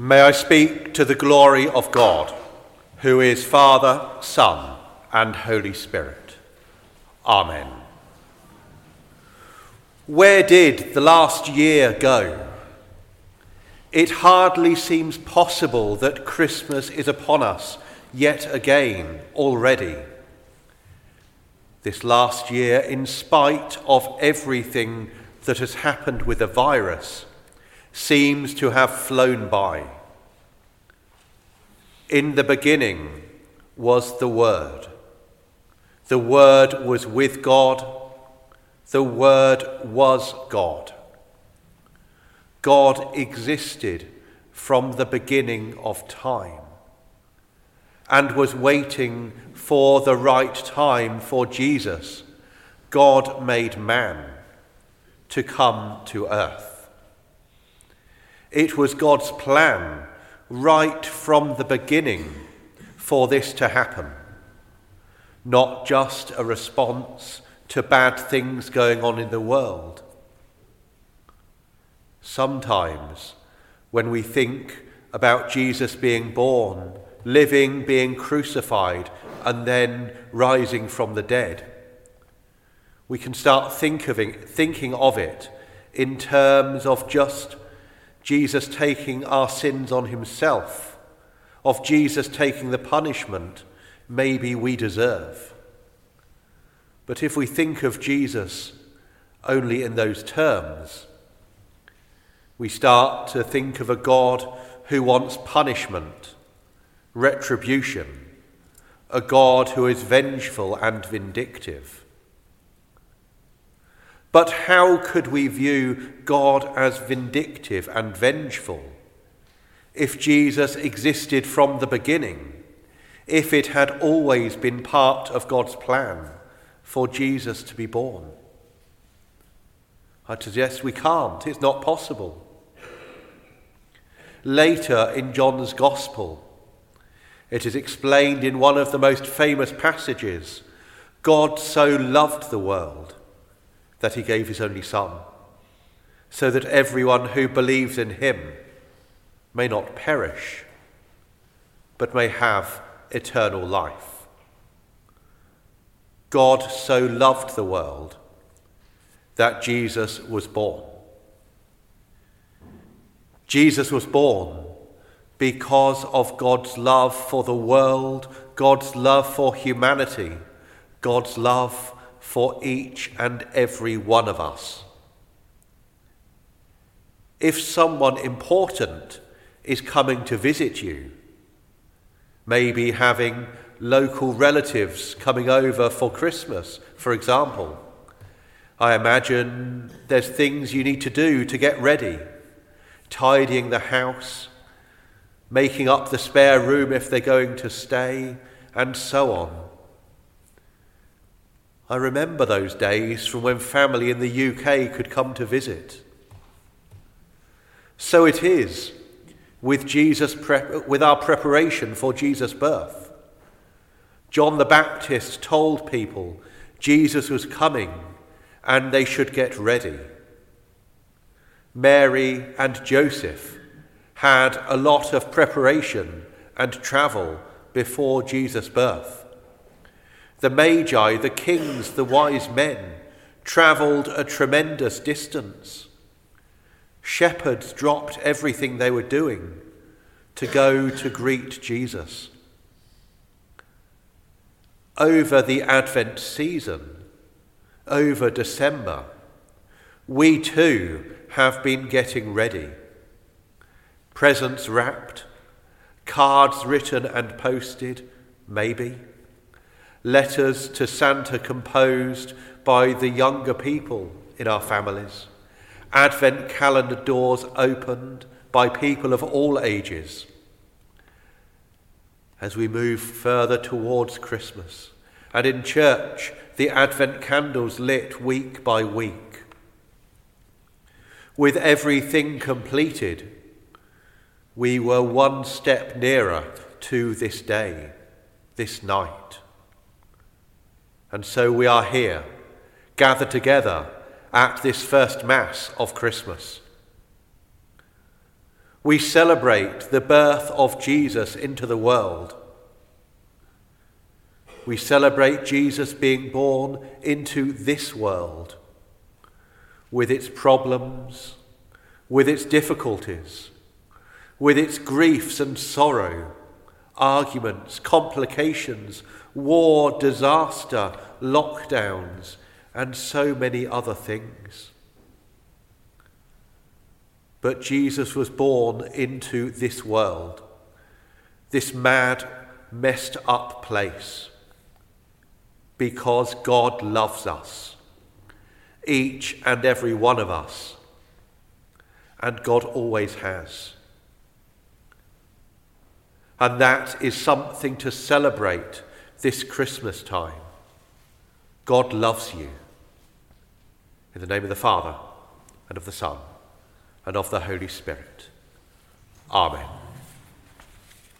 May I speak to the glory of God, who is Father, Son, and Holy Spirit. Amen. Where did the last year go? It hardly seems possible that Christmas is upon us yet again already. This last year, in spite of everything that has happened with the virus, seems to have flown by. In the beginning was the Word. The Word was with God. The Word was God. God existed from the beginning of time and was waiting for the right time for Jesus, God made man, to come to earth. It was God's plan right from the beginning for this to happen. Not just a response to bad things going on in the world. Sometimes when we think about Jesus being born, living, being crucified, and then rising from the dead, we can start thinking of it in terms of just Jesus taking our sins on himself, of Jesus taking the punishment maybe we deserve. But if we think of Jesus only in those terms, we start to think of a God who wants punishment, retribution, a God who is vengeful and vindictive. But how could we view God as vindictive and vengeful if Jesus existed from the beginning, if it had always been part of God's plan for Jesus to be born? I suggest we can't. It's not possible. Later in John's Gospel, it is explained in one of the most famous passages, God so loved the world that he gave his only Son, so that everyone who believes in him may not perish, but may have eternal life. God so loved the world that Jesus was born. Jesus was born because of God's love for the world, God's love for humanity, God's love for each and every one of us. If someone important is coming to visit you, maybe having local relatives coming over for Christmas, for example, I imagine there's things you need to do to get ready, tidying the house, making up the spare room if they're going to stay, and so on. I remember those days from when family in the UK could come to visit. So it is with our preparation for Jesus' birth. John the Baptist told people Jesus was coming and they should get ready. Mary and Joseph had a lot of preparation and travel before Jesus' birth. The Magi, the kings, the wise men, travelled a tremendous distance. Shepherds dropped everything they were doing to go to greet Jesus. Over the Advent season, over December, we too have been getting ready. Presents wrapped, cards written and posted, maybe. Letters to Santa composed by the younger people in our families. Advent calendar doors opened by people of all ages. As we move further towards Christmas, and in church, the Advent candles lit week by week. With everything completed, we were one step nearer to this day, this night. And so we are here, gathered together at this first Mass of Christmas. we celebrate the birth of Jesus into the world. We celebrate Jesus being born into this world, with its problems, with its difficulties, with its griefs and sorrow, arguments, complications, war, disaster, lockdowns, and so many other things. But Jesus was born into this world, this mad, messed up place, because God loves us, each and every one of us, and God always has. And that is something to celebrate this Christmas time. God loves you. In the name of the Father, and of the Son, and of the Holy Spirit. Amen.